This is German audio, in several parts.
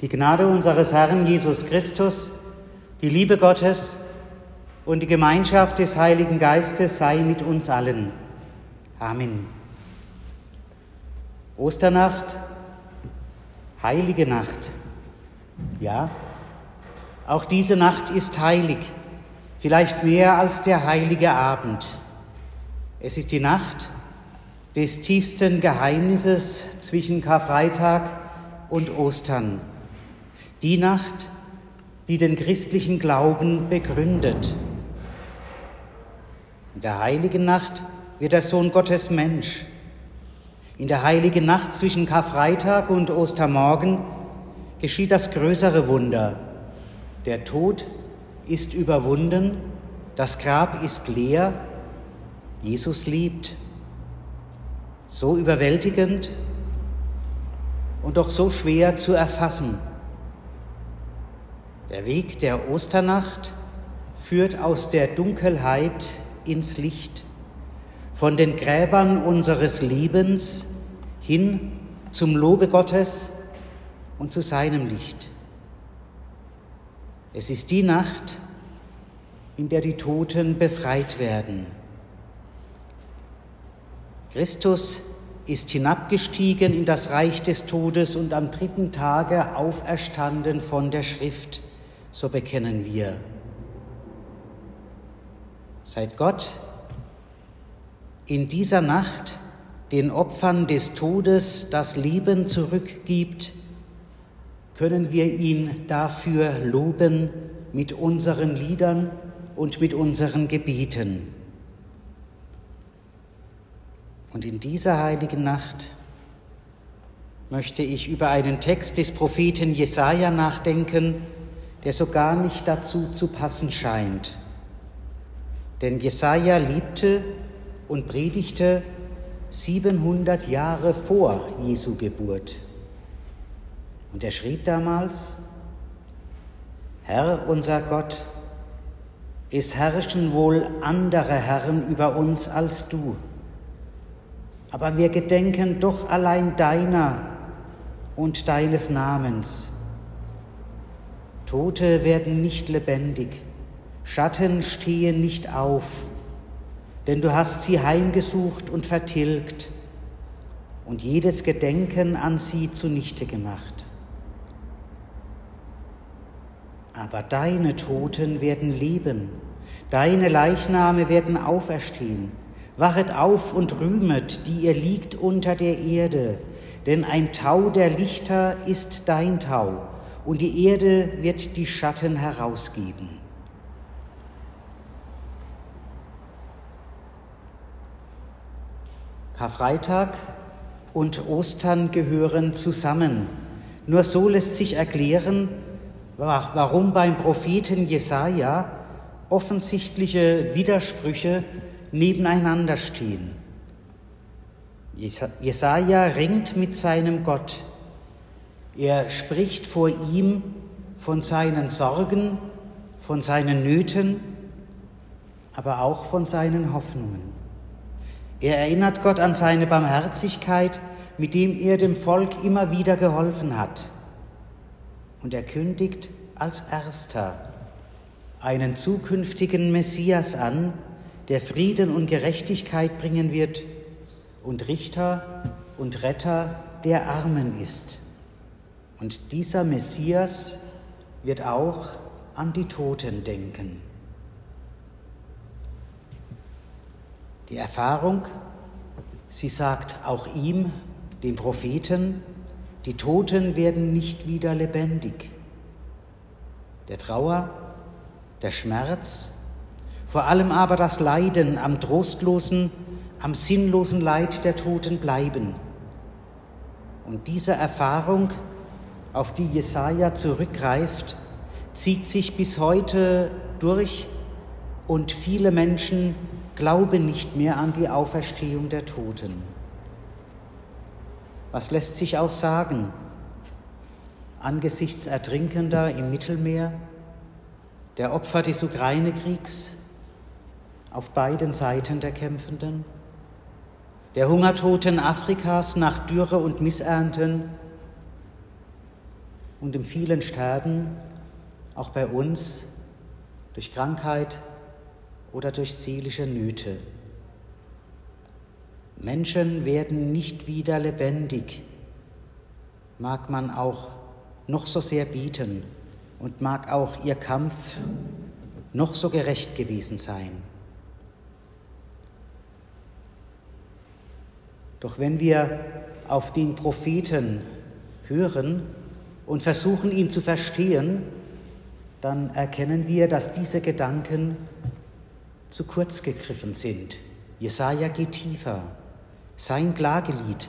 Die Gnade unseres Herrn Jesus Christus, die Liebe Gottes und die Gemeinschaft des Heiligen Geistes sei mit uns allen. Amen. Osternacht, heilige Nacht. Ja, auch diese Nacht ist heilig, vielleicht mehr als der heilige Abend. Es ist die Nacht des tiefsten Geheimnisses zwischen Karfreitag und Ostern. Die Nacht, die den christlichen Glauben begründet. In der heiligen Nacht wird der Sohn Gottes Mensch. In der heiligen Nacht zwischen Karfreitag und Ostermorgen geschieht das größere Wunder. Der Tod ist überwunden, das Grab ist leer, Jesus liebt. So überwältigend und doch so schwer zu erfassen. Der Weg der Osternacht führt aus der Dunkelheit ins Licht, von den Gräbern unseres Lebens hin zum Lobe Gottes und zu seinem Licht. Es ist die Nacht, in der die Toten befreit werden. Christus ist hinabgestiegen in das Reich des Todes und am dritten Tage auferstanden von der Schrift, so bekennen wir. Seit Gott in dieser Nacht den Opfern des Todes das Leben zurückgibt, können wir ihn dafür loben mit unseren Liedern und mit unseren Gebeten. Und in dieser heiligen Nacht möchte ich über einen Text des Propheten Jesaja nachdenken, der so gar nicht dazu zu passen scheint. Denn Jesaja lebte und predigte 700 Jahre vor Jesu Geburt. Und er schrieb damals: Herr, unser Gott, es herrschen wohl andere Herren über uns als du. Aber wir gedenken doch allein deiner und deines Namens. Tote werden nicht lebendig, Schatten stehen nicht auf, denn du hast sie heimgesucht und vertilgt und jedes Gedenken an sie zunichte gemacht. Aber deine Toten werden leben, deine Leichname werden auferstehen. Wachet auf und rühmet, die ihr liegt unter der Erde, denn ein Tau der Lichter ist dein Tau, und die Erde wird die Schatten herausgeben. Karfreitag und Ostern gehören zusammen. Nur so lässt sich erklären, warum beim Propheten Jesaja offensichtliche Widersprüche nebeneinander stehen. Jesaja ringt mit seinem Gott. Er spricht vor ihm von seinen Sorgen, von seinen Nöten, aber auch von seinen Hoffnungen. Er erinnert Gott an seine Barmherzigkeit, mit dem er dem Volk immer wieder geholfen hat. Und er kündigt als Erster einen zukünftigen Messias an, der Frieden und Gerechtigkeit bringen wird und Richter und Retter der Armen ist. Und dieser Messias wird auch an die Toten denken. Die Erfahrung, sie sagt auch ihm, dem Propheten, die Toten werden nicht wieder lebendig. Der Trauer, der Schmerz, vor allem aber das Leiden am trostlosen, am sinnlosen Leid der Toten bleiben. Und diese Erfahrung, auf die Jesaja zurückgreift, zieht sich bis heute durch und viele Menschen glauben nicht mehr an die Auferstehung der Toten. Was lässt sich auch sagen? Angesichts Ertrinkender im Mittelmeer, der Opfer des Ukraine-Kriegs, auf beiden Seiten der Kämpfenden, der Hungertoten Afrikas nach Dürre und Missernten, und im vielen Sterben, auch bei uns, durch Krankheit oder durch seelische Nöte. Menschen werden nicht wieder lebendig, mag man auch noch so sehr bieten und mag auch ihr Kampf noch so gerecht gewesen sein. Doch wenn wir auf den Propheten hören und versuchen, ihn zu verstehen, dann erkennen wir, dass diese Gedanken zu kurz gegriffen sind. Jesaja geht tiefer. Sein Klagelied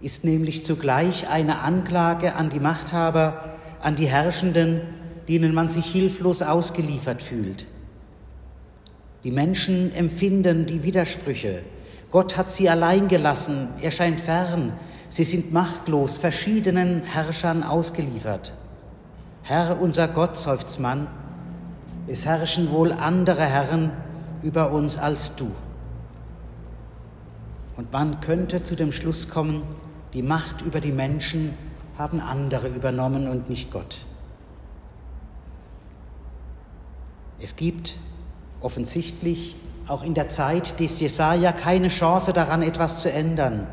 ist nämlich zugleich eine Anklage an die Machthaber, an die Herrschenden, denen man sich hilflos ausgeliefert fühlt. Die Menschen empfinden die Widersprüche. Gott hat sie allein gelassen, er scheint fern, sie sind machtlos, verschiedenen Herrschern ausgeliefert. Herr, unser Gott, seufzt man, es herrschen wohl andere Herren über uns als du. Und man könnte zu dem Schluss kommen, die Macht über die Menschen haben andere übernommen und nicht Gott. Es gibt offensichtlich auch in der Zeit des Jesaja keine Chance daran, etwas zu ändern.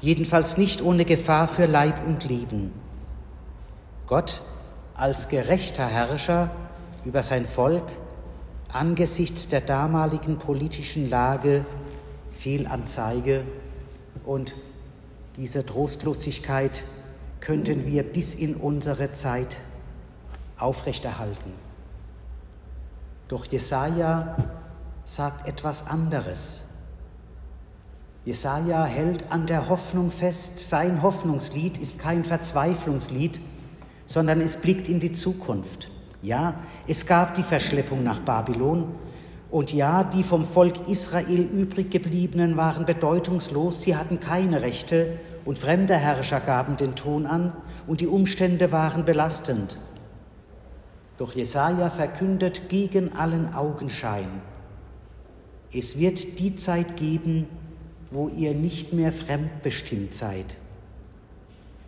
Jedenfalls nicht ohne Gefahr für Leib und Leben. Gott als gerechter Herrscher über sein Volk angesichts der damaligen politischen Lage, Fehlanzeige, und diese Trostlosigkeit könnten wir bis in unsere Zeit aufrechterhalten. Doch Jesaja sagt etwas anderes. Jesaja hält an der Hoffnung fest. Sein Hoffnungslied ist kein Verzweiflungslied, sondern es blickt in die Zukunft. Ja, es gab die Verschleppung nach Babylon und ja, die vom Volk Israel übrig gebliebenen waren bedeutungslos, sie hatten keine Rechte und fremde Herrscher gaben den Ton an und die Umstände waren belastend. Doch Jesaja verkündet gegen allen Augenschein: Es wird die Zeit geben, wo ihr nicht mehr fremdbestimmt seid.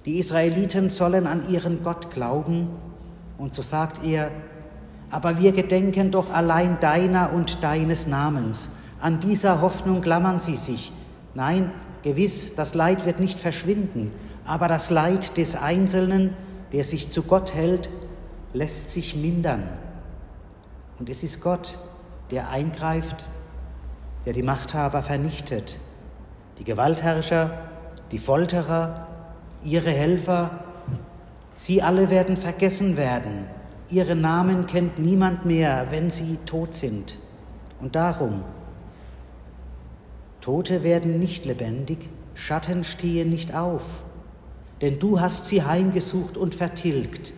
Die Israeliten sollen an ihren Gott glauben, und so sagt er: Aber wir gedenken doch allein deiner und deines Namens. An dieser Hoffnung klammern sie sich. Nein, gewiss, das Leid wird nicht verschwinden, aber das Leid des Einzelnen, der sich zu Gott hält, lässt sich mindern. Und es ist Gott, der eingreift, der die Machthaber vernichtet, die Gewaltherrscher, die Folterer, ihre Helfer, sie alle werden vergessen werden. Ihre Namen kennt niemand mehr, wenn sie tot sind. Und darum, Tote werden nicht lebendig, Schatten stehen nicht auf, denn du hast sie heimgesucht und vertilgt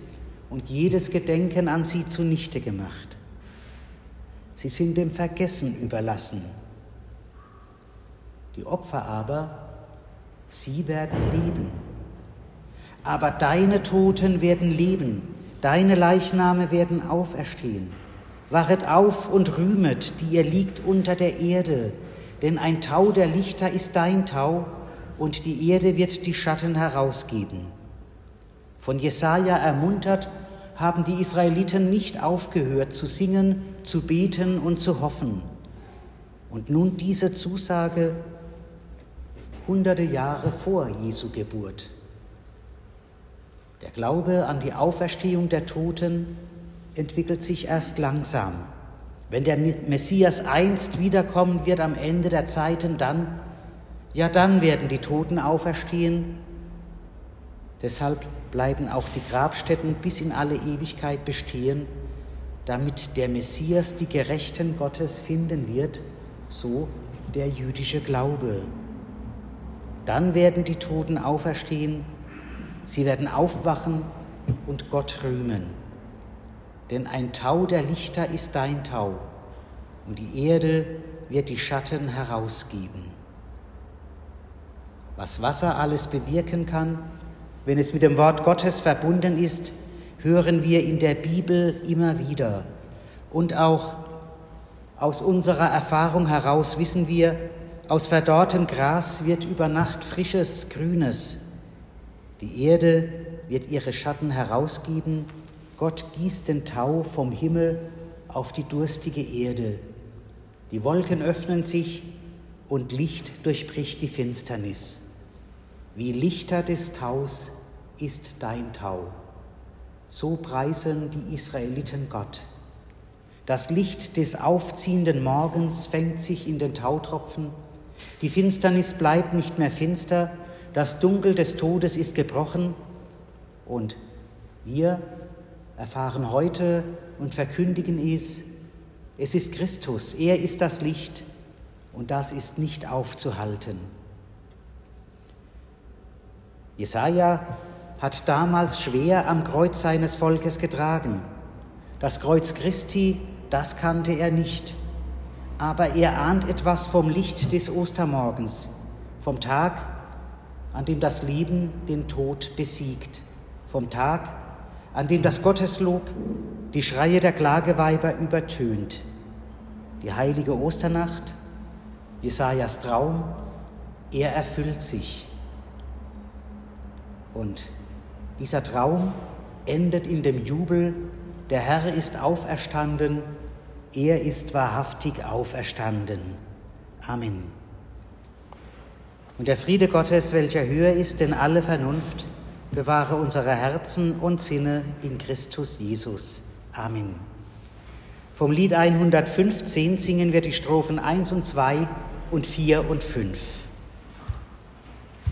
und jedes Gedenken an sie zunichte gemacht. Sie sind dem Vergessen überlassen. Die Opfer aber, sie werden leben. Aber deine Toten werden leben, deine Leichname werden auferstehen. Wachet auf und rühmet, die ihr liegt unter der Erde, denn ein Tau der Lichter ist dein Tau und die Erde wird die Schatten herausgeben. Von Jesaja ermuntert, haben die Israeliten nicht aufgehört zu singen, zu beten und zu hoffen. Und nun diese Zusage, hunderte Jahre vor Jesu Geburt. Der Glaube an die Auferstehung der Toten entwickelt sich erst langsam. Wenn der Messias einst wiederkommen wird am Ende der Zeiten, dann werden die Toten auferstehen. Deshalb bleiben auch die Grabstätten bis in alle Ewigkeit bestehen, damit der Messias die Gerechten Gottes finden wird, so der jüdische Glaube. Dann werden die Toten auferstehen, sie werden aufwachen und Gott rühmen. Denn ein Tau der Lichter ist dein Tau und die Erde wird die Schatten herausgeben. Was Wasser alles bewirken kann, wenn es mit dem Wort Gottes verbunden ist, hören wir in der Bibel immer wieder. Und auch aus unserer Erfahrung heraus wissen wir, aus verdorrtem Gras wird über Nacht frisches, Grünes. Die Erde wird ihre Schatten herausgeben. Gott gießt den Tau vom Himmel auf die durstige Erde. Die Wolken öffnen sich und Licht durchbricht die Finsternis. Wie Lichter des Taus ist dein Tau. So preisen die Israeliten Gott. Das Licht des aufziehenden Morgens fängt sich in den Tautropfen. Die Finsternis bleibt nicht mehr finster. Das Dunkel des Todes ist gebrochen. Und wir erfahren heute und verkündigen es. Es ist Christus. Er ist das Licht. Und das ist nicht aufzuhalten. Jesaja hat damals schwer am Kreuz seines Volkes getragen. Das Kreuz Christi, das kannte er nicht. Aber er ahnt etwas vom Licht des Ostermorgens, vom Tag, an dem das Leben den Tod besiegt, vom Tag, an dem das Gotteslob die Schreie der Klageweiber übertönt. Die heilige Osternacht, Jesajas Traum, er erfüllt sich. Und dieser Traum endet in dem Jubel, der Herr ist auferstanden, er ist wahrhaftig auferstanden. Amen. Und der Friede Gottes, welcher höher ist denn alle Vernunft, bewahre unsere Herzen und Sinne in Christus Jesus. Amen. Vom Lied 115 singen wir die Strophen 1 und 2 und 4 und 5.